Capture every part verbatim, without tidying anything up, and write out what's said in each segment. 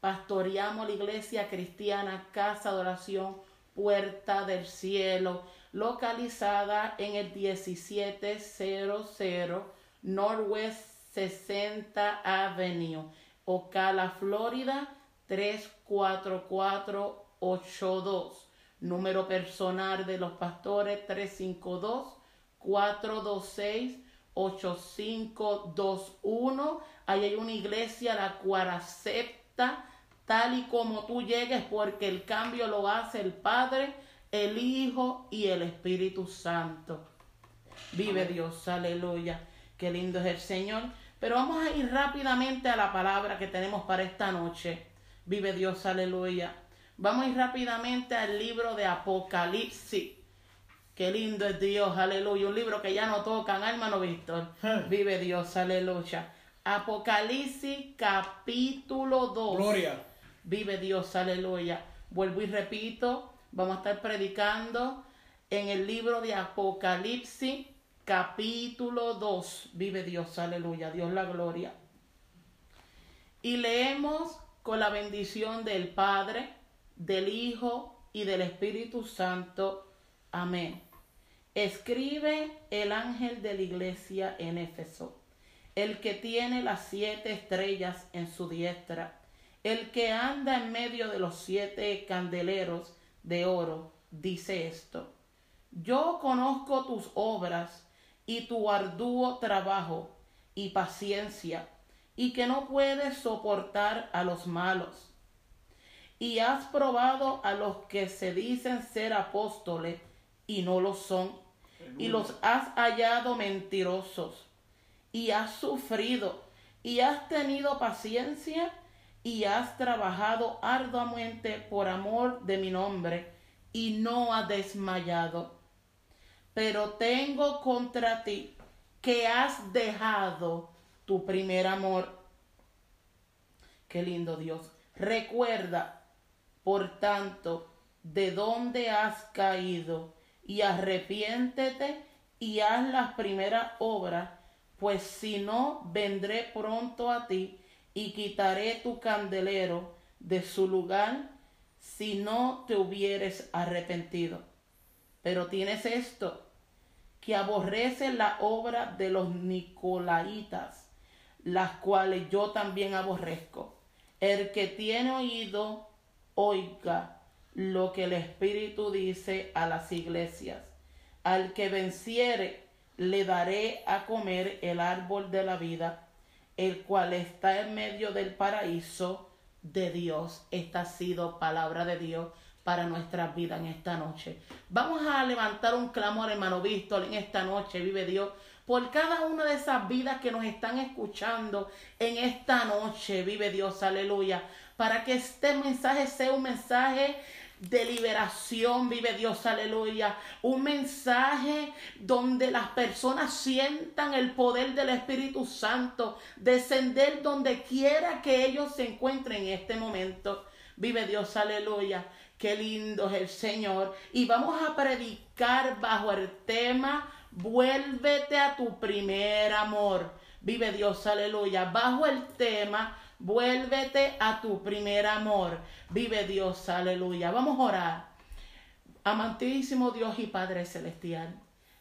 Pastoreamos la iglesia cristiana Casa Adoración Puerta del Cielo, localizada en el diecisiete cero cero Northwest sesenta Avenue, Ocala, Florida tres cuatro cuatro ocho dos. Número personal de los pastores tres cinco dos, cuatro dos seis, ocho cinco dos uno. Ahí hay una iglesia la cual acepta tal y como tú llegues, porque el cambio lo hace el Padre, el Hijo y el Espíritu Santo. Vive Dios, aleluya. Qué lindo es el Señor. Pero vamos a ir rápidamente a la palabra que tenemos para esta noche. Vive Dios, aleluya. Vamos a ir rápidamente al libro de Apocalipsis. Qué lindo es Dios, aleluya. Un libro que ya no tocan, hermano Víctor. Vive Dios, aleluya. Apocalipsis capítulo dos. Gloria. Vive Dios, aleluya. Vuelvo y repito, vamos a estar predicando en el libro de Apocalipsis, capítulo dos. Vive Dios, aleluya. Dios la gloria. Y leemos con la bendición del Padre, del Hijo y del Espíritu Santo. Amén. Escribe el ángel de la iglesia en Éfeso, el que tiene las siete estrellas en su diestra, el que anda en medio de los siete candeleros de oro, dice esto: yo conozco tus obras y tu arduo trabajo y paciencia, y que no puedes soportar a los malos. Y has probado a los que se dicen ser apóstoles y no lo son, y los has hallado mentirosos, y has sufrido, y has tenido paciencia, y has trabajado arduamente por amor de mi nombre, y no has desmayado. Pero tengo contra ti que has dejado tu primer amor. Qué lindo Dios. Recuerda, por tanto, de dónde has caído, y arrepiéntete, y haz las primeras obras, pues si no, vendré pronto a ti, y quitaré tu candelero de su lugar, si no te hubieres arrepentido. Pero tienes esto, que aborreces la obra de los nicolaítas, las cuales yo también aborrezco. El que tiene oído, oiga lo que el Espíritu dice a las iglesias. Al que venciere, le daré a comer el árbol de la vida, el cual está en medio del paraíso de Dios. Esta ha sido palabra de Dios para nuestras vidas en esta noche. Vamos a levantar un clamor, hermano Víctor, en esta noche, vive Dios, por cada una de esas vidas que nos están escuchando en esta noche, vive Dios, aleluya, para que este mensaje sea un mensaje de liberación, vive Dios, aleluya. Un mensaje donde las personas sientan el poder del Espíritu Santo descender donde quiera que ellos se encuentren en este momento. Vive Dios, aleluya. Qué lindo es el Señor. Y vamos a predicar bajo el tema: vuélvete a tu primer amor. Vive Dios, aleluya. Bajo el tema: vuélvete a tu primer amor. Vive Dios, aleluya. Vamos a orar. Amantísimo Dios y Padre Celestial,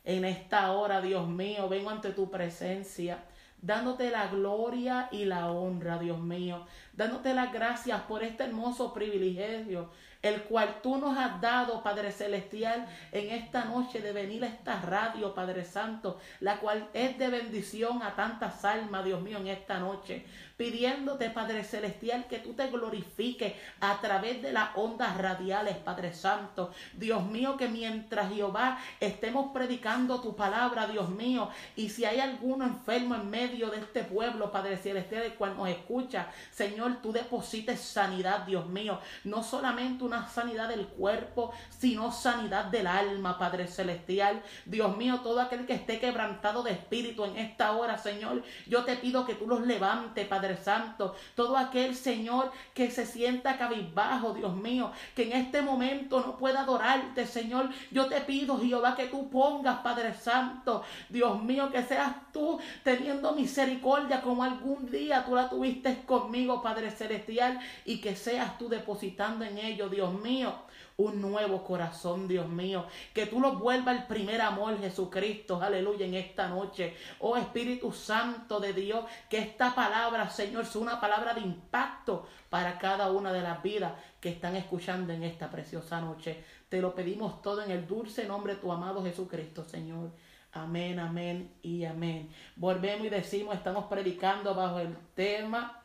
en esta hora, Dios mío, vengo ante tu presencia, dándote la gloria y la honra, Dios mío, dándote las gracias por este hermoso privilegio, el cual tú nos has dado, Padre Celestial, en esta noche de venir a esta radio, Padre Santo, la cual es de bendición a tantas almas, Dios mío, en esta noche. Pidiéndote, Padre Celestial, que tú te glorifiques a través de las ondas radiales, Padre Santo. Dios mío, que mientras, Jehová, estemos predicando tu palabra, Dios mío, y si hay alguno enfermo en medio de este pueblo, Padre Celestial, el cual nos escucha, Señor, tú deposites sanidad, Dios mío. No solamente una sanidad del cuerpo, sino sanidad del alma, Padre Celestial. Dios mío, todo aquel que esté quebrantado de espíritu en esta hora, Señor, yo te pido que tú los levantes, Padre Santo, todo aquel, Señor, que se sienta cabizbajo, Dios mío, que en este momento no pueda adorarte, Señor, yo te pido, Jehová, que tú pongas, Padre Santo, Dios mío, que seas tú teniendo misericordia como algún día tú la tuviste conmigo, Padre Celestial, y que seas tú depositando en ello, Dios mío, un nuevo corazón, Dios mío, que tú lo vuelvas al primer amor, Jesucristo, aleluya, en esta noche. Oh Espíritu Santo de Dios, que esta palabra, Señor, sea una palabra de impacto para cada una de las vidas que están escuchando en esta preciosa noche. Te lo pedimos todo en el dulce nombre de tu amado Jesucristo, Señor. Amén, amén y amén. Volvemos y decimos, estamos predicando bajo el tema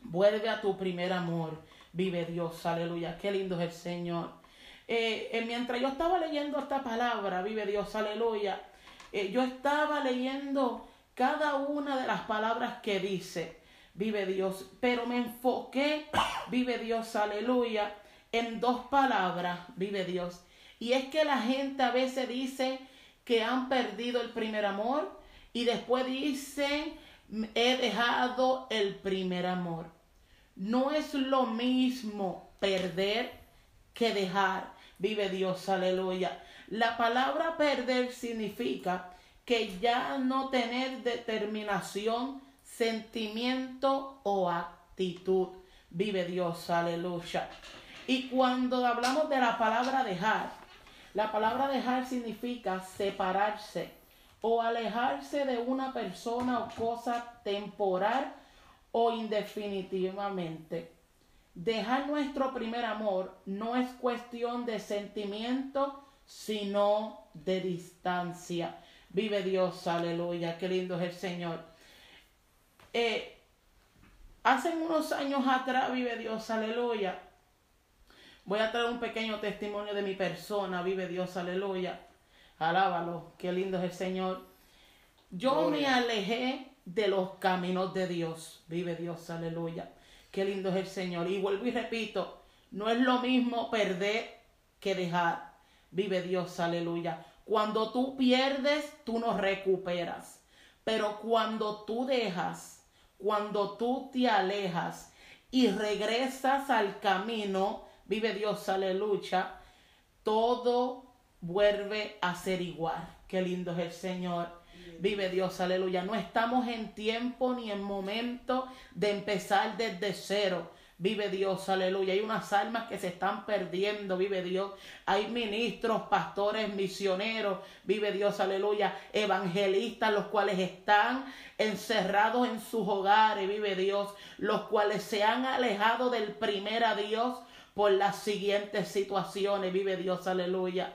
"Vuelve a tu primer amor". Vive Dios, aleluya, qué lindo es el Señor. Eh, eh, mientras yo estaba leyendo esta palabra, vive Dios, aleluya, eh, yo estaba leyendo cada una de las palabras que dice, vive Dios, pero me enfoqué, vive Dios, aleluya, en dos palabras, vive Dios. Y es que la gente a veces dice que han perdido el primer amor y después dicen, he dejado el primer amor. No es lo mismo perder que dejar. Vive Dios, aleluya. La palabra perder significa que ya no tener determinación, sentimiento o actitud. Vive Dios, aleluya. Y cuando hablamos de la palabra dejar, la palabra dejar significa separarse o alejarse de una persona o cosa temporal o indefinitivamente. Dejar nuestro primer amor no es cuestión de sentimiento, sino de distancia. Vive Dios, aleluya, qué lindo es el Señor. Eh, hace unos años atrás, vive Dios, aleluya, voy a traer un pequeño testimonio de mi persona, vive Dios, aleluya, alábalo, qué lindo es el Señor. Yo Gloria. me alejé de los caminos de Dios, vive Dios, aleluya, qué lindo es el Señor. Y vuelvo y repito, no es lo mismo perder que dejar, vive Dios, aleluya. Cuando tú pierdes, tú no recuperas, pero cuando tú dejas, cuando tú te alejas y regresas al camino, vive Dios, aleluya, todo vuelve a ser igual, qué lindo es el Señor. Vive Dios, aleluya. No estamos en tiempo ni en momento de empezar desde cero. Vive Dios, aleluya. Hay unas almas que se están perdiendo, vive Dios. Hay ministros, pastores, misioneros, vive Dios, aleluya. Evangelistas, los cuales están encerrados en sus hogares, vive Dios. Los cuales se han alejado del primer a Dios por las siguientes situaciones, vive Dios, aleluya.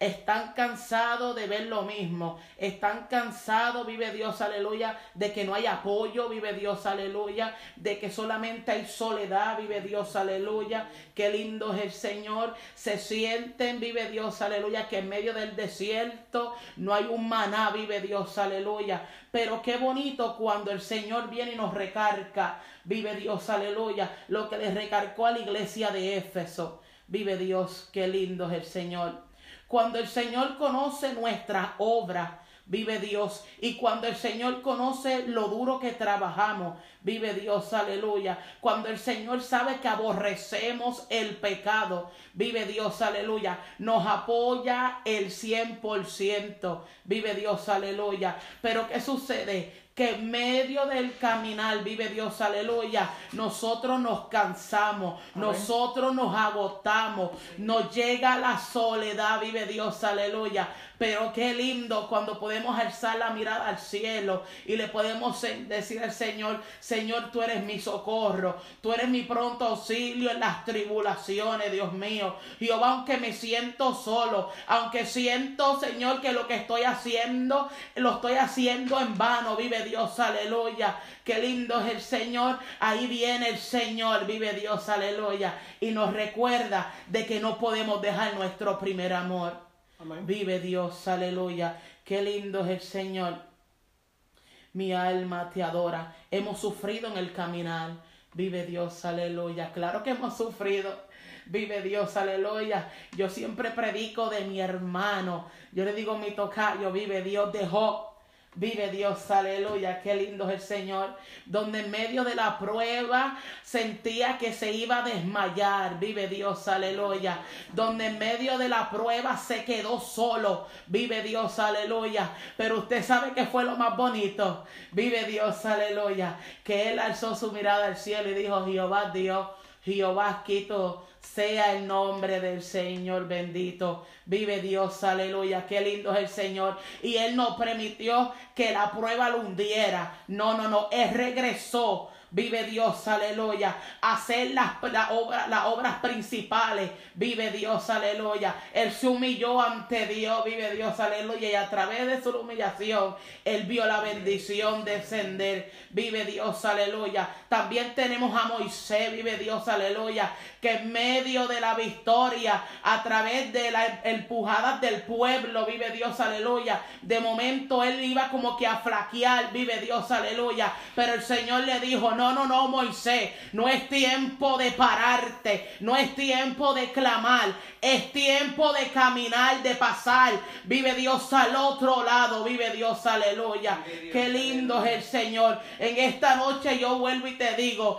Están cansados de ver lo mismo. Están cansados, vive Dios, aleluya, de que no hay apoyo, vive Dios, aleluya, de que solamente hay soledad, vive Dios, aleluya. Qué lindo es el Señor. Se sienten, vive Dios, aleluya, que en medio del desierto no hay un maná, vive Dios, aleluya. Pero qué bonito cuando el Señor viene y nos recarga, vive Dios, aleluya, lo que les recargó a la iglesia de Éfeso. Vive Dios, qué lindo es el Señor. Cuando el Señor conoce nuestras obras, vive Dios. Y cuando el Señor conoce lo duro que trabajamos, vive Dios, aleluya. Cuando el Señor sabe que aborrecemos el pecado, vive Dios, aleluya. Nos apoya el cien por ciento, vive Dios, aleluya. Pero ¿qué sucede? que en medio del caminar, vive Dios, aleluya, nosotros nos cansamos, nosotros nos agotamos, nos llega la soledad, vive Dios, aleluya. Pero qué lindo cuando podemos alzar la mirada al cielo y le podemos decir al Señor, Señor, tú eres mi socorro, tú eres mi pronto auxilio en las tribulaciones, Dios mío. Jehová, aunque me siento solo, aunque siento, Señor, que lo que estoy haciendo, lo estoy haciendo en vano, vive Dios, aleluya. Qué lindo es el Señor, ahí viene el Señor, vive Dios, aleluya. Y nos recuerda de que no podemos dejar nuestro primer amor. Amén. Vive Dios, aleluya. Qué lindo es el Señor. Mi alma te adora. Hemos sufrido en el caminar. Vive Dios, aleluya. Claro que hemos sufrido. Vive Dios, aleluya. Yo siempre predico de mi hermano. Yo le digo mi tocayo, vive Dios, de Job. Vive Dios, aleluya, qué lindo es el Señor, donde en medio de la prueba sentía que se iba a desmayar, vive Dios, aleluya, donde en medio de la prueba se quedó solo, vive Dios, aleluya, pero usted sabe que fue lo más bonito, vive Dios, aleluya, que él alzó su mirada al cielo y dijo, Jehová Dios, Jehová quito, sea el nombre del Señor bendito. Vive Dios, aleluya. Qué lindo es el Señor. Y Él no permitió que la prueba lo hundiera. No, no, no. Él regresó. Vive Dios, aleluya. Hacer las, la obra, las obras principales. Vive Dios, aleluya. Él se humilló ante Dios. Vive Dios, aleluya. Y a través de su humillación, Él vio la bendición descender. Vive Dios, aleluya. También tenemos a Moisés. Vive Dios, aleluya. Que en medio de la victoria, a través de las empujadas del pueblo, vive Dios, aleluya. De momento Él iba como que a flaquear. Vive Dios, aleluya. Pero el Señor le dijo, no, No, no, no, Moisés, no es tiempo de pararte, no es tiempo de clamar, es tiempo de caminar, de pasar, vive Dios al otro lado, vive Dios, aleluya, vive Dios, qué lindo aleluya. Es el Señor, en esta noche yo vuelvo y te digo,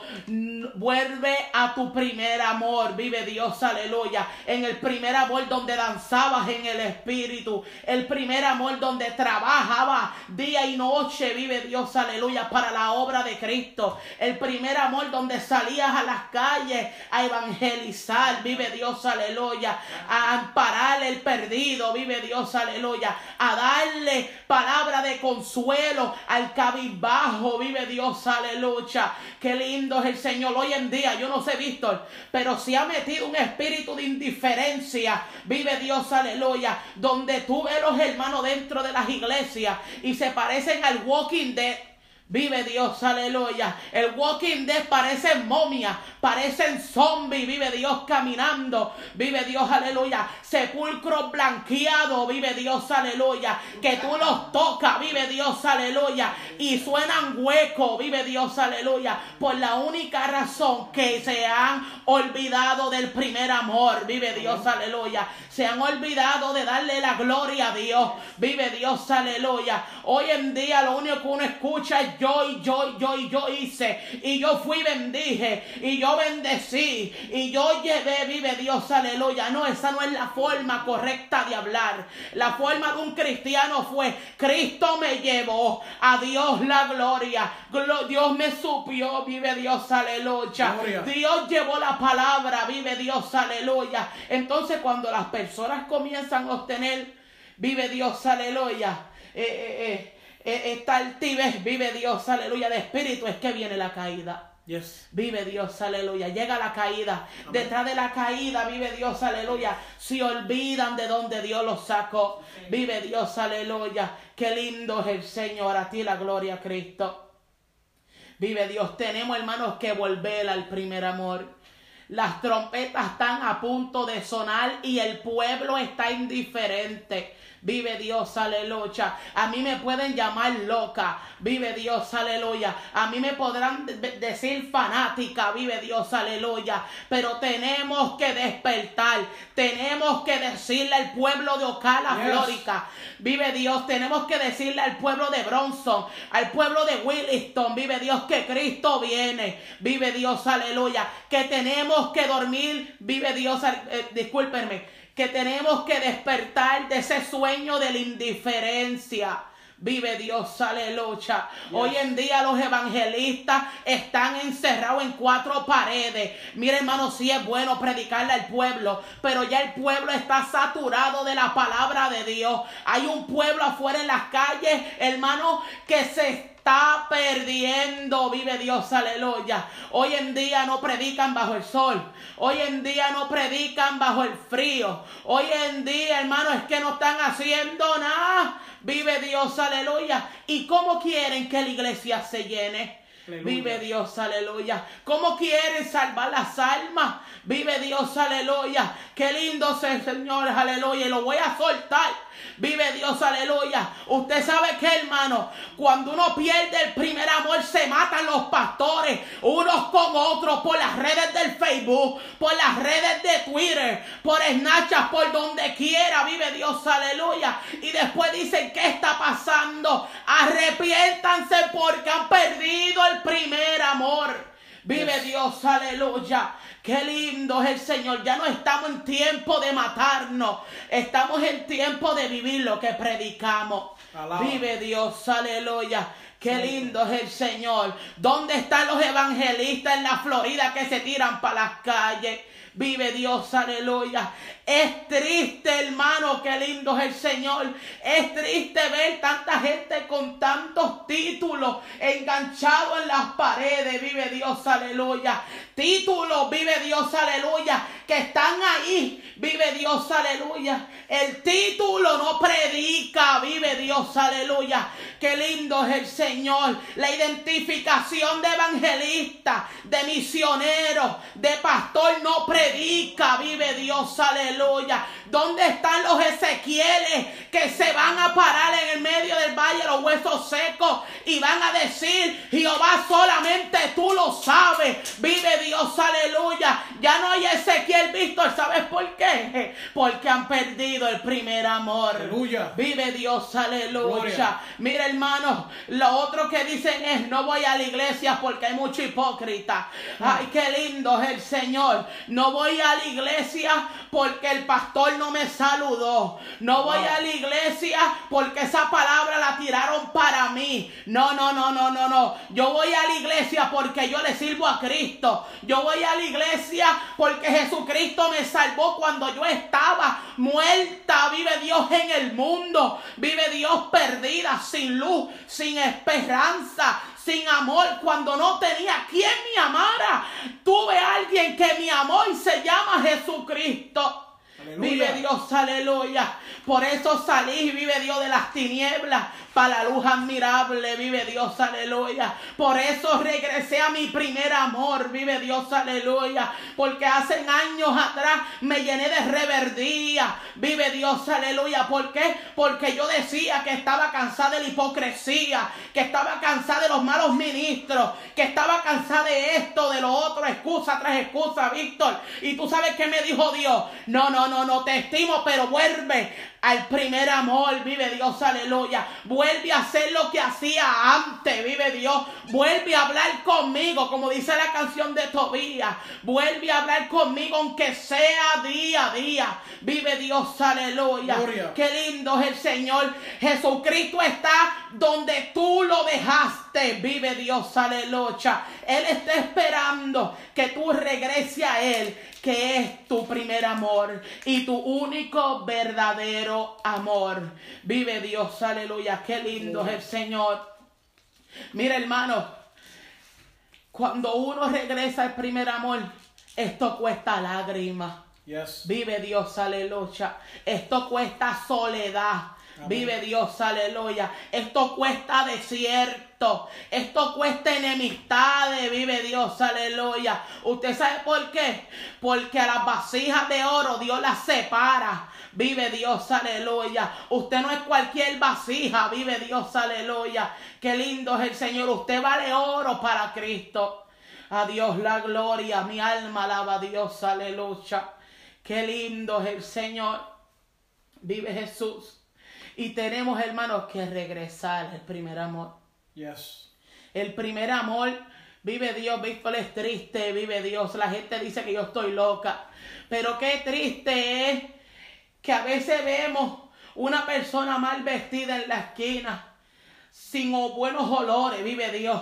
vuelve a tu primer amor, vive Dios, aleluya, en el primer amor donde danzabas en el Espíritu, el primer amor donde trabajabas día y noche, vive Dios, aleluya, para la obra de Cristo. El primer amor donde salías a las calles a evangelizar, vive Dios, aleluya, a amparar el perdido, vive Dios, aleluya, a darle palabra de consuelo al cabizbajo, vive Dios, aleluya, qué lindo es el Señor. Hoy en día, yo no sé, Víctor, pero se ha metido un espíritu de indiferencia, vive Dios, aleluya, donde tú ves los hermanos dentro de las iglesias y se parecen al Walking Dead. Vive Dios, aleluya. El Walking Dead parecen momias, parecen zombies. Vive Dios caminando. Vive Dios, aleluya. Sepulcro blanqueado. Vive Dios, aleluya. Que tú los tocas. Vive Dios, aleluya. Y suenan hueco. Vive Dios, aleluya. Por la única razón que se han olvidado del primer amor. Vive Dios, aleluya. Se han olvidado de darle la gloria a Dios. Vive Dios, aleluya. Hoy en día lo único que uno escucha es yo y yo y yo y yo hice y yo fui bendije y yo bendecí y yo llevé, vive Dios, aleluya. No, esa no es la forma correcta de hablar. La forma de un cristiano fue Cristo me llevó, a Dios la gloria, Dios me subió, vive Dios, aleluya, gloria. Dios llevó la palabra, vive Dios, aleluya. Entonces cuando las personas comienzan a obtener, vive Dios, aleluya, eh, eh, eh. esta altivez, vive Dios, aleluya, de espíritu, es que viene la caída. Yes. Vive Dios, aleluya. Llega la caída. Amén. Detrás de la caída, vive Dios, aleluya. Se olvidan de donde Dios los sacó. Amén. Vive Dios, aleluya. Qué lindo es el Señor. A ti la gloria, Cristo. Vive Dios. Tenemos, hermanos, que volver al primer amor. Las trompetas están a punto de sonar y el pueblo está indiferente. Vive Dios, aleluya. A mí me pueden llamar loca. Vive Dios, aleluya. A mí me podrán de- decir fanática. Vive Dios, aleluya. Pero tenemos que despertar. Tenemos que decirle al pueblo de Ocala, yes. Flórica. Vive Dios. Tenemos que decirle al pueblo de Bronson. Al pueblo de Williston. Vive Dios que Cristo viene. Vive Dios, aleluya. Que tenemos que dormir. Vive Dios, eh, discúlpenme. Que tenemos que despertar de ese sueño de la indiferencia. Vive Dios, aleluya. Yes. Hoy en día los evangelistas están encerrados en cuatro paredes. Mira, hermano, sí es bueno predicarle al pueblo, pero ya el pueblo está saturado de la palabra de Dios. Hay un pueblo afuera en las calles, hermano, que se está está perdiendo. Vive Dios, aleluya. Hoy en día no predican bajo el sol. Hoy en día no predican bajo el frío. Hoy en día, hermano, es que no están haciendo nada. Vive Dios, aleluya. ¿Y cómo quieren que la iglesia se llene? Aleluya. Vive Dios, aleluya. ¿Cómo quieren salvar las almas? Vive Dios, aleluya. Qué lindo es el Señor, aleluya. Y lo voy a soltar. Vive Dios, aleluya. Usted sabe que, hermano, cuando uno pierde el primer amor, se matan los pastores unos con otros por las redes del Facebook, por las redes de Twitter, por Snapchat, por donde quiera. Vive Dios, aleluya. Y después dicen, ¿qué está pasando? Arrepiéntanse porque han perdido el primer amor. Vive Dios, aleluya. Qué lindo es el Señor. Ya no estamos en tiempo de matarnos. Estamos en tiempo de vivir lo que predicamos. Alaba. Vive Dios, aleluya. Qué lindo es el Señor. ¿Dónde están los evangelistas en la Florida que se tiran para las calles? Vive Dios, aleluya. Es triste, hermano, qué lindo es el Señor. Es triste ver tanta gente con tantos títulos enganchados en las paredes. Vive Dios, aleluya. Títulos, vive Dios, aleluya, que están ahí. Vive Dios, aleluya. El título no predica. Vive Dios, aleluya. Qué lindo es el Señor. La identificación de evangelista, de misionero, de pastor no predica. Predica, vive Dios, aleluya. ¿Dónde están los Ezequieles que se van a parar en el medio del valle de los huesos secos y van a decir, Jehová, solamente tú lo sabes? Vive Dios, aleluya. Ya no hay Ezequiel, Víctor, ¿sabes por qué? Porque han perdido el primer amor. Aleluya. Vive Dios, aleluya. Gloria. Mira, hermano, lo otro que dicen es, no voy a la iglesia porque hay mucho hipócrita. Ay, qué lindo es el Señor. No voy a la iglesia porque el pastor no me saludó. No voy a la iglesia porque esa palabra la tiraron para mí. No, no, no, no, no, no. Yo voy a la iglesia porque yo le sirvo a Cristo. Yo voy a la iglesia porque Jesucristo me salvó cuando yo estaba muerta. Vive Dios en el mundo. Vive Dios perdida, sin luz, sin esperanza, sin amor, cuando no tenía quien me amara. Tuve a alguien que me amó y se llama Jesucristo. Aleluya. Vive Dios, aleluya. Por eso salí, vive Dios, de las tinieblas para la luz admirable. Vive Dios, aleluya. Por eso regresé a mi primer amor. Vive Dios, aleluya. Porque hace años atrás me llené de reverdía. Vive Dios, aleluya. ¿Por qué? Porque yo decía que estaba cansada de la hipocresía, que estaba cansada de los malos ministros, que estaba cansada de esto, de lo otro, excusa tras excusa, Víctor. Y tú sabes qué me dijo Dios. No, no, no. No, no, te estimo, pero vuelve al primer amor. Vive Dios, aleluya. Vuelve a hacer lo que hacía antes. Vive Dios. Vuelve a hablar conmigo, como dice la canción de Tobías. Vuelve a hablar conmigo, aunque sea día a día. Vive Dios, aleluya. Gloria. Qué lindo es el Señor. Jesucristo está donde tú lo dejaste. Vive Dios, aleluya. Él está esperando que tú regreses a Él, que es tu primer amor y tu único verdadero amor. Vive Dios, aleluya. Qué lindo es el Señor. Mira, hermano, cuando uno regresa al primer amor, esto cuesta lágrimas. Yes. Vive Dios, aleluya. Esto cuesta soledad. Amén. Vive Dios, aleluya. Esto cuesta desierto. Esto cuesta enemistades. Vive Dios, aleluya. ¿Usted sabe por qué? Porque a las vasijas de oro Dios las separa. Vive Dios, aleluya. Usted no es cualquier vasija. Vive Dios, aleluya. Qué lindo es el Señor. Usted vale oro para Cristo. A Dios la gloria. Mi alma alaba a Dios, aleluya. Qué lindo es el Señor. Vive Jesús. Y tenemos, hermanos, que regresar al primer amor. Yes. El primer amor, vive Dios, Víctor, es triste, vive Dios. La gente dice que yo estoy loca. Pero qué triste es que a veces vemos una persona mal vestida en la esquina sin buenos olores, vive Dios.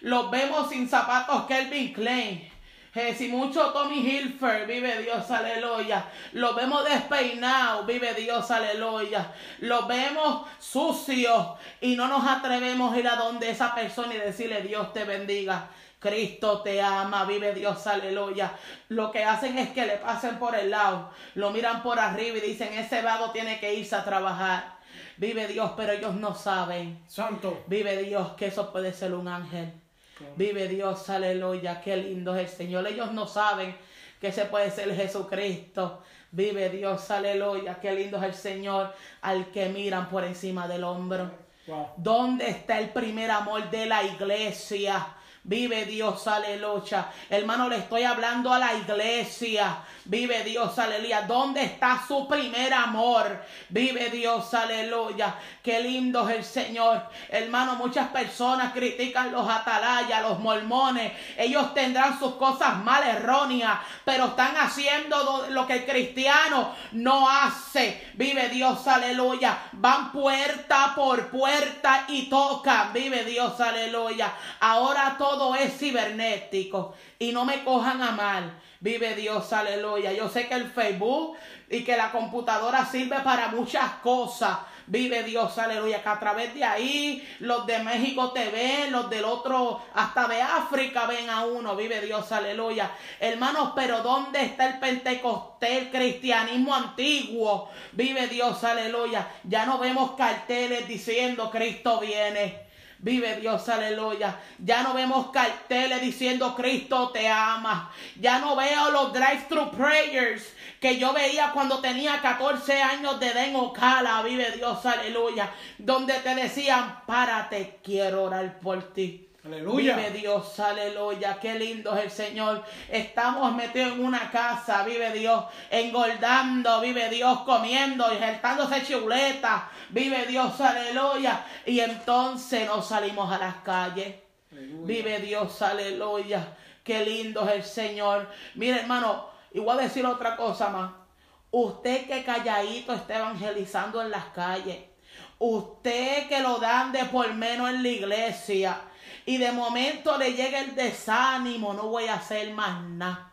Los vemos sin zapatos Calvin Klein, eh, sin mucho Tommy Hilfiger, vive Dios, aleluya. Los vemos despeinados, vive Dios, aleluya. Los vemos sucios y no nos atrevemos a ir a donde esa persona y decirle: Dios te bendiga, Cristo te ama, vive Dios, aleluya. Lo que hacen es que le pasen por el lado, lo miran por arriba y dicen: ese vago tiene que irse a trabajar. Vive Dios, pero ellos no saben. Santo. Vive Dios, que eso puede ser un ángel. Claro. Vive Dios, aleluya, qué lindo es el Señor. Ellos no saben que ese puede ser Jesucristo. Vive Dios, aleluya, qué lindo es el Señor, al que miran por encima del hombro. Wow. ¿Dónde está el primer amor de la iglesia? Vive Dios, aleluya. Hermano, le estoy hablando a la iglesia. Vive Dios, aleluya. ¿Dónde está su primer amor? Vive Dios, aleluya. Qué lindo es el Señor. Hermano, muchas personas critican los atalayas, los mormones. Ellos tendrán sus cosas mal erróneas, pero están haciendo lo que el cristiano no hace. Vive Dios, aleluya. Van puerta por puerta y tocan. Vive Dios, aleluya. Ahora todo Todo es cibernético y no me cojan a mal. Vive Dios, aleluya. Yo sé que el Facebook y que la computadora sirve para muchas cosas. Vive Dios, aleluya, que a través de ahí los de México te ven, los del otro, hasta de África ven a uno. Vive Dios, aleluya. Hermanos, pero ¿dónde está el pentecostés, el cristianismo antiguo? Vive Dios, aleluya. Ya no vemos carteles diciendo Cristo viene. Vive Dios, aleluya. Ya no vemos carteles diciendo Cristo te ama. Ya no veo los drive-thru prayers que yo veía cuando tenía catorce años de edad en Ocala. Vive Dios, aleluya. Donde te decían: párate, quiero orar por ti. Aleluya. Vive Dios, aleluya, qué lindo es el Señor. Estamos metidos en una casa, vive Dios, engordando, vive Dios, comiendo, injertándose chuletas, vive Dios, aleluya, y entonces no salimos a las calles. Aleluya. Vive Dios, aleluya, qué lindo es el Señor. Mire, hermano, y voy a decir otra cosa más. Usted que calladito está evangelizando en las calles, usted que lo dan de por menos en la iglesia, y de momento le llega el desánimo: no voy a hacer más nada,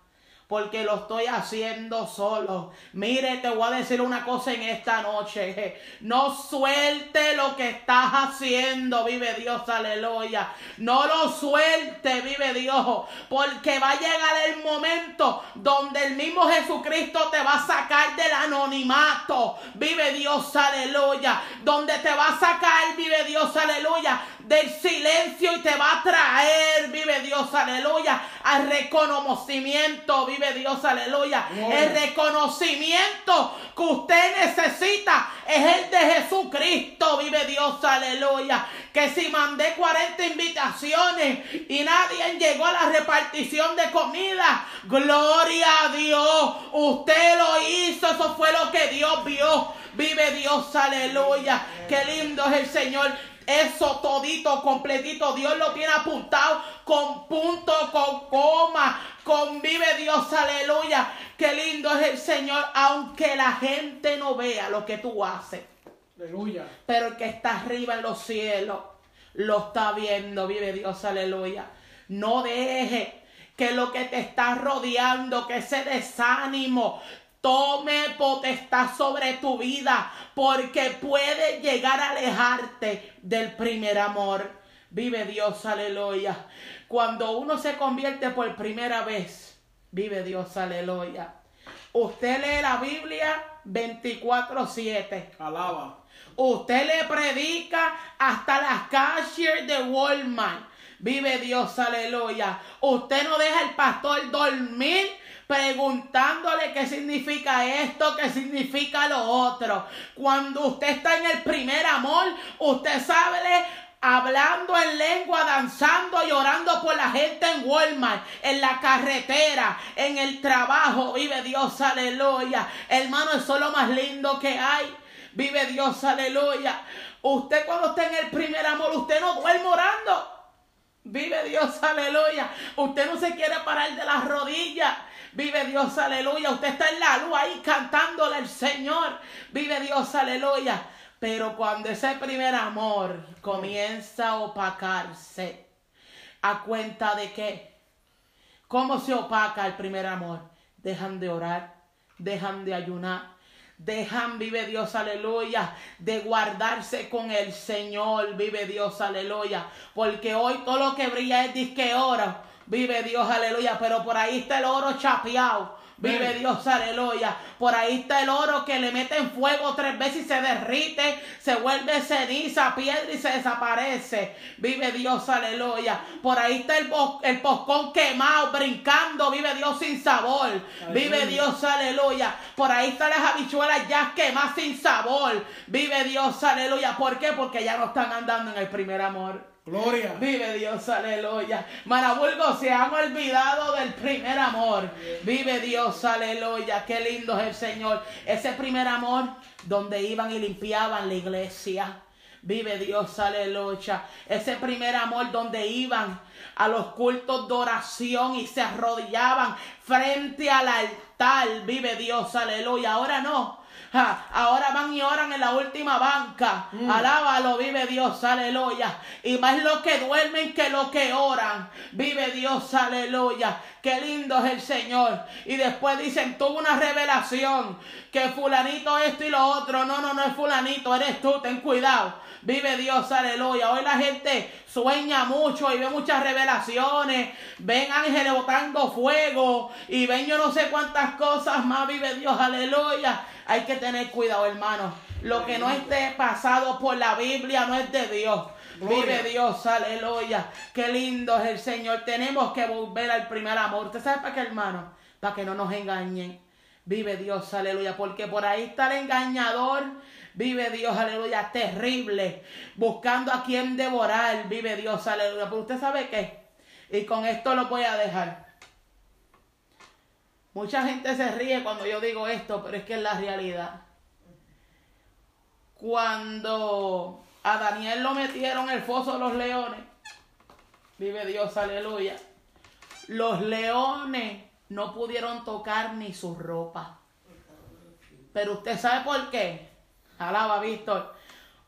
porque lo estoy haciendo solo. Mire, te voy a decir una cosa en esta noche: no suelte lo que estás haciendo, vive Dios, aleluya. No lo suelte, vive Dios, porque va a llegar el momento donde el mismo Jesucristo te va a sacar del anonimato, vive Dios, aleluya. Donde te va a sacar, vive Dios, aleluya, del silencio, y te va a traer, vive Dios, aleluya, al reconocimiento, vive Dios, aleluya. Oh. El reconocimiento que usted necesita es el de Jesucristo, vive Dios, aleluya. Que si mandé cuarenta invitaciones y nadie llegó a la repartición de comida, gloria a Dios, usted lo hizo, eso fue lo que Dios vio, vive Dios, aleluya. Oh. Qué lindo es el Señor. Eso todito, completito, Dios lo tiene apuntado con punto, con coma, con vive Dios, aleluya. Qué lindo es el Señor, aunque la gente no vea lo que tú haces. Aleluya. Pero el que está arriba en los cielos lo está viendo, vive Dios, aleluya. No deje que lo que te está rodeando, que ese desánimo, tome potestad sobre tu vida, porque puede llegar a alejarte del primer amor. Vive Dios, aleluya. Cuando uno se convierte por primera vez, vive Dios, aleluya, usted lee la Biblia veinticuatro siete. Alaba. Usted le predica hasta las cashiers de Walmart. Vive Dios, aleluya. Usted no deja al pastor dormir preguntándole qué significa esto, qué significa lo otro. Cuando usted está en el primer amor, usted sabe hablando en lengua, danzando y orando por la gente en Walmart, en la carretera, en el trabajo. Vive Dios, aleluya. Hermano, eso es lo más lindo que hay. Vive Dios, aleluya. Usted cuando está en el primer amor, usted no duerme orando. Vive Dios, aleluya. Usted no se quiere parar de las rodillas. Vive Dios, aleluya. Usted está en la luz ahí cantándole al Señor. Vive Dios, aleluya. Pero cuando ese primer amor comienza a opacarse, ¿a cuenta de qué? ¿Cómo se opaca el primer amor? Dejan de orar, dejan de ayunar, dejan, vive Dios, aleluya, de guardarse con el Señor, vive Dios, aleluya. Porque hoy todo lo que brilla es disque oro, vive Dios, aleluya, pero por ahí está el oro chapeado. Vive Dios, aleluya. Por ahí está el oro que le meten fuego tres veces y se derrite, se vuelve ceniza, piedra y se desaparece. Vive Dios, aleluya. Por ahí está el, el poscón quemado, brincando, vive Dios, sin sabor. Aleluya. Vive Dios, aleluya. Por ahí están las habichuelas ya quemadas, sin sabor. Vive Dios, aleluya. ¿Por qué? Porque ya no están andando en el primer amor. Gloria. Vive Dios, aleluya. Maraburgo, se han olvidado del primer amor. Vive Dios, aleluya. Qué lindo es el Señor. Ese primer amor donde iban y limpiaban la iglesia. Vive Dios, aleluya. Ese primer amor donde iban a los cultos de oración y se arrodillaban frente al altar. Vive Dios, aleluya. Ahora no. Ahora van y oran en la última banca. Mm. Alábalo, vive Dios, aleluya. Y más los que duermen que los que oran. Vive Dios, aleluya. Qué lindo es el Señor. Y después dicen, tuvo una revelación, que fulanito esto y lo otro. No, no, no es fulanito, eres tú, ten cuidado. Vive Dios, aleluya. Hoy la gente sueña mucho y ve muchas revelaciones. Ven ángeles botando fuego y ven yo no sé cuántas cosas más. Vive Dios, aleluya. Hay que tener cuidado, hermano. Lo que no esté pasado por la Biblia no es de Dios. Gloria. Vive Dios, aleluya. Qué lindo es el Señor. Tenemos que volver al primer amor. ¿Usted sabe para qué, hermano? Para que no nos engañen. Vive Dios, aleluya. Porque por ahí está el engañador. Vive Dios, aleluya, terrible, buscando a quien devorar. Vive Dios, aleluya. Pero usted sabe qué, y con esto lo voy a dejar. Mucha gente se ríe cuando yo digo esto, pero es que es la realidad. Cuando a Daniel lo metieron en el foso de los leones, vive Dios, aleluya, los leones no pudieron tocar ni su ropa. Pero usted sabe por qué. Alaba, Víctor.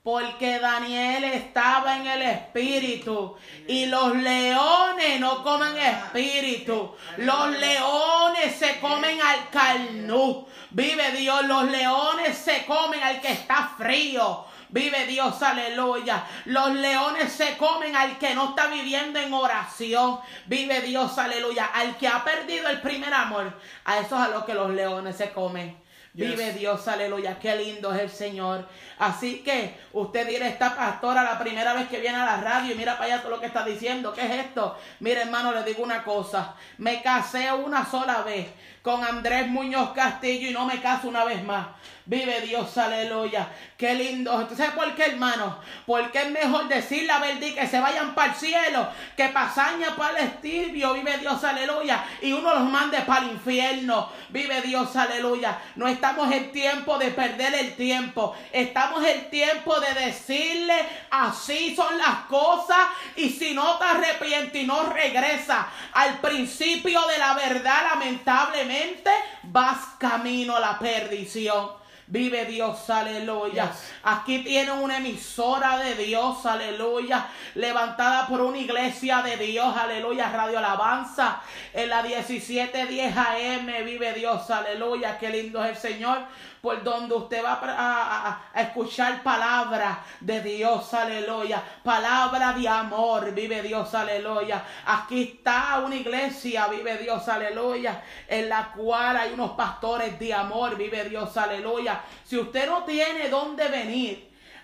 Porque Daniel estaba en el espíritu. Y los leones no comen espíritu. Los leones se comen al carnú. Vive Dios. Los leones se comen al que está frío. Vive Dios, aleluya. Los leones se comen al que no está viviendo en oración. Vive Dios, aleluya. Al que ha perdido el primer amor. A esos a los que los leones se comen. Vive Dios, aleluya, qué lindo es el Señor. Así que usted dirá, esta pastora la primera vez que viene a la radio y mira para allá todo lo que está diciendo, ¿qué es esto? Mire, hermano, le digo una cosa, me casé una sola vez con Andrés Muñoz Castillo y no me caso una vez más. Vive Dios, aleluya, qué lindo. Entonces, ¿por qué, hermano? Porque es mejor decir la verdad y que se vayan para el cielo, que pasaña para el estivio, vive Dios, aleluya, y uno los mande para el infierno, vive Dios, aleluya. No estamos en tiempo de perder el tiempo, estamos en tiempo de decirle, así son las cosas, y si no te arrepientes y no regresas al principio de la verdad, lamentablemente vas camino a la perdición. Vive Dios, aleluya. Yes. Aquí tienen una emisora de Dios, aleluya, levantada por una iglesia de Dios, aleluya, Radio Alabanza, en la diecisiete diez A M, vive Dios, aleluya, qué lindo es el Señor, por donde usted va a, a, a escuchar palabra de Dios, aleluya, palabra de amor, vive Dios, aleluya. Aquí está una iglesia, vive Dios, aleluya, en la cual hay unos pastores de amor, vive Dios, aleluya. Si usted no tiene dónde venir,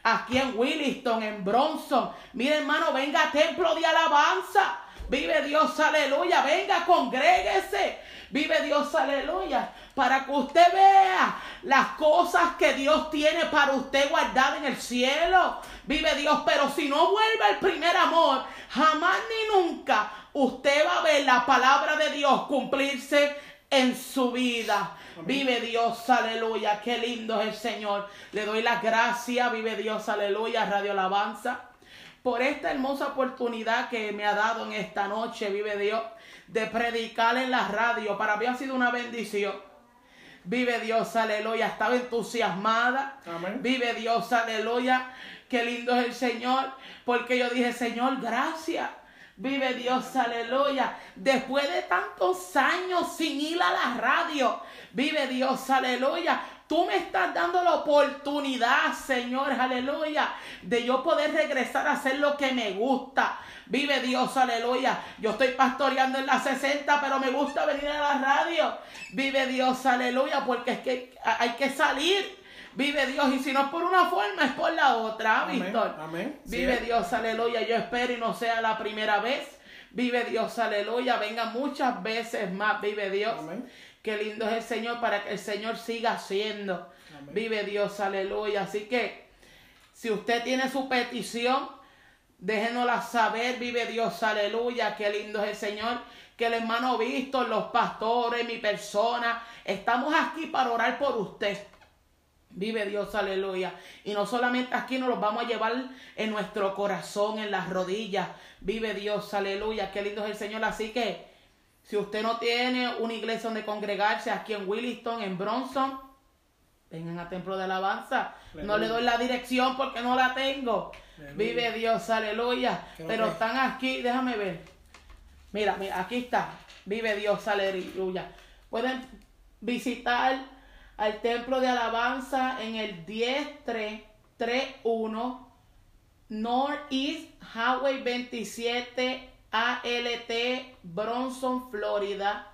aquí en Williston, en Bronson, mire, hermano, venga a Templo de Alabanza. Vive Dios, aleluya. Venga, congréguese. Vive Dios, aleluya. Para que usted vea las cosas que Dios tiene para usted guardadas en el cielo. Vive Dios. Pero si no vuelve al primer amor, jamás ni nunca usted va a ver la palabra de Dios cumplirse en su vida. Vive Dios, aleluya, qué lindo es el Señor. Le doy las gracias, vive Dios, aleluya, Radio Alabanza, por esta hermosa oportunidad que me ha dado en esta noche, vive Dios, de predicar en la radio. Para mí ha sido una bendición. Vive Dios, aleluya. Estaba entusiasmada. Amén. Vive Dios, aleluya. Qué lindo es el Señor. Porque yo dije, Señor, gracias. Vive Dios, aleluya. Después de tantos años sin ir a la radio. Vive Dios, aleluya. Tú me estás dando la oportunidad, Señor, aleluya, de yo poder regresar a hacer lo que me gusta. Vive Dios, aleluya. Yo estoy pastoreando en las sesenta, pero me gusta venir a la radio. Vive Dios, aleluya, porque es que hay que salir. Vive Dios, y si no es por una forma, es por la otra, amén, Víctor. Amén. Vive sí. Dios, aleluya. Yo espero y no sea la primera vez. Vive Dios, aleluya. Venga muchas veces más, vive Dios. Amén. Qué lindo es el Señor, para que el Señor siga siendo. Amén. Vive Dios, aleluya. Así que, si usted tiene su petición, déjenosla saber. Vive Dios, aleluya. Qué lindo es el Señor. Que el hermano Víctor, los pastores, mi persona, estamos aquí para orar por usted. Vive Dios, aleluya. Y no solamente aquí, nos los vamos a llevar en nuestro corazón, en las rodillas. Vive Dios, aleluya. Qué lindo es el Señor. Así que, si usted no tiene una iglesia donde congregarse aquí en Williston, en Bronson, vengan a Templo de Alabanza. Aleluya. No le doy la dirección porque no la tengo. Aleluya. Vive Dios, aleluya. Pero es? están aquí, déjame ver. Mira, mira, aquí está. Vive Dios, aleluya. Pueden visitar al Templo de Alabanza en el diez mil trescientos treinta y uno Northeast Highway veintisiete A L T, Bronson, Florida,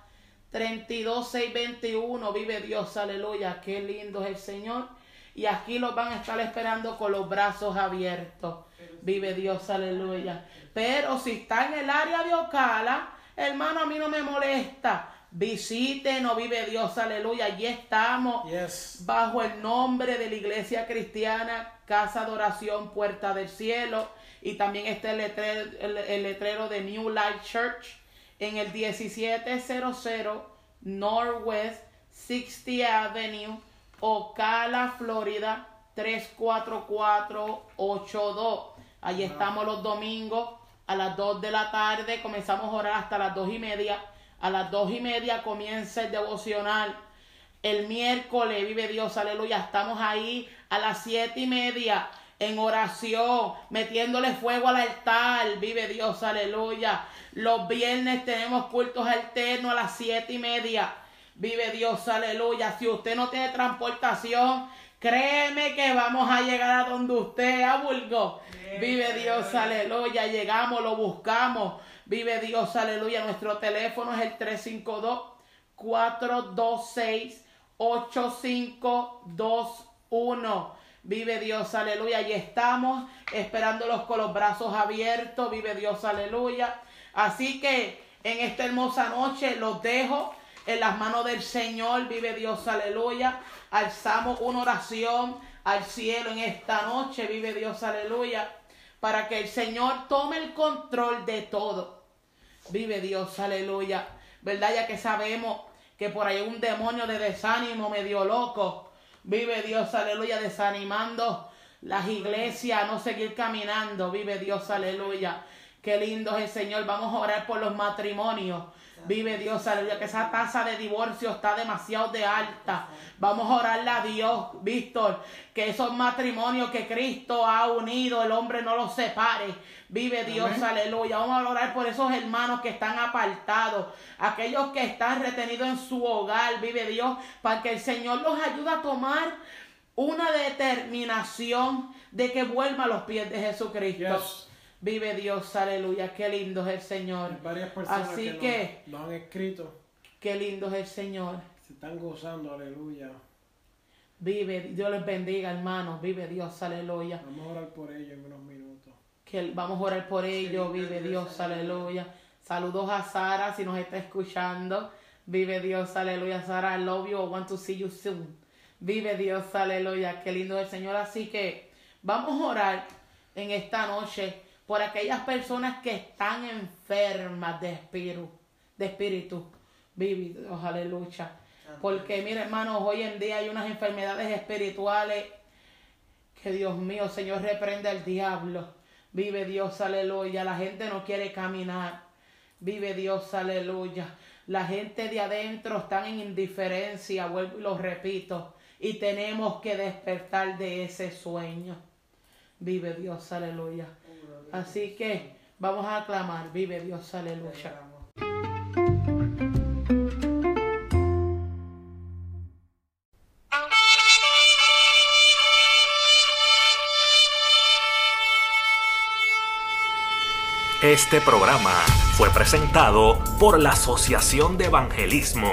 treinta y dos mil seiscientos veintiuno. Vive Dios, aleluya. Qué lindo es el Señor. Y aquí los van a estar esperando con los brazos abiertos. Vive Dios, aleluya. Pero si está en el área de Ocala, hermano, a mí no me molesta. Visítenos, vive Dios, aleluya. Allí estamos, yes, bajo el nombre de la Iglesia Cristiana Casa Adoración Puerta del Cielo. Y también está el letrero, el, el letrero de New Life Church en el diecisiete cero cero Northwest sixtieth Avenue, Ocala, Florida, tres cuatro cuatro ocho dos. Allí wow. estamos los domingos a las dos de la tarde. Comenzamos a orar hasta las dos y media. A las dos y media comienza el devocional. El miércoles, vive Dios, aleluya, estamos ahí a las siete y media. En oración, metiéndole fuego al altar, vive Dios, aleluya. Los viernes tenemos cultos alternos a las siete y media, vive Dios, aleluya. Si usted no tiene transportación, créeme que vamos a llegar a donde usted, a Burgos. Bien, vive Dios, aleluya. Llegamos, lo buscamos, vive Dios, aleluya. Nuestro teléfono es el tres cinco dos, cuatro dos seis, ocho cinco dos uno. Vive Dios, aleluya. Y estamos esperándolos con los brazos abiertos. Vive Dios, aleluya. Así que en esta hermosa noche los dejo en las manos del Señor. Vive Dios, aleluya. Alzamos una oración al cielo en esta noche. Vive Dios, aleluya. Para que el Señor tome el control de todo. Vive Dios, aleluya. ¿Verdad? Ya que sabemos que por ahí hay un demonio de desánimo medio loco. Vive Dios, aleluya, desanimando las iglesias a no seguir caminando. Vive Dios, aleluya. Qué lindo es el Señor. Vamos a orar por los matrimonios. Vive Dios, aleluya, que esa tasa de divorcio está demasiado de alta. Vamos a orarle a Dios, Víctor, que esos matrimonios que Cristo ha unido, el hombre no los separe. Vive Dios, amén, aleluya. Vamos a orar por esos hermanos que están apartados, aquellos que están retenidos en su hogar, vive Dios, para que el Señor los ayude a tomar una determinación de que vuelva a los pies de Jesucristo. Yes. Vive Dios, aleluya, qué lindo es el Señor. Hay varias personas Así que, que nos, nos han escrito. Qué lindo es el Señor. Se están gozando, aleluya. Vive, Dios les bendiga, hermanos. Vive Dios, aleluya. Vamos a orar por ellos en unos minutos. Que, vamos a orar por ellos, sí, vive Dios, aleluya. Saludos a Sara, si nos está escuchando. Vive Dios, aleluya. Sara, I love you, I want to see you soon. Vive Dios, aleluya, qué lindo es el Señor. Así que vamos a orar en esta noche por aquellas personas que están enfermas de espíritu, de espíritu, vive Dios, aleluya. Porque mira, hermanos, hoy en día hay unas enfermedades espirituales que, Dios mío, Señor, reprende al diablo. Vive Dios, aleluya. La gente no quiere caminar. Vive Dios, aleluya. La gente de adentro está en indiferencia, vuelvo y lo repito, y tenemos que despertar de ese sueño. Vive Dios, aleluya. Así que vamos a aclamar, vive Dios, aleluya. Este programa fue presentado por la Asociación de Evangelismo,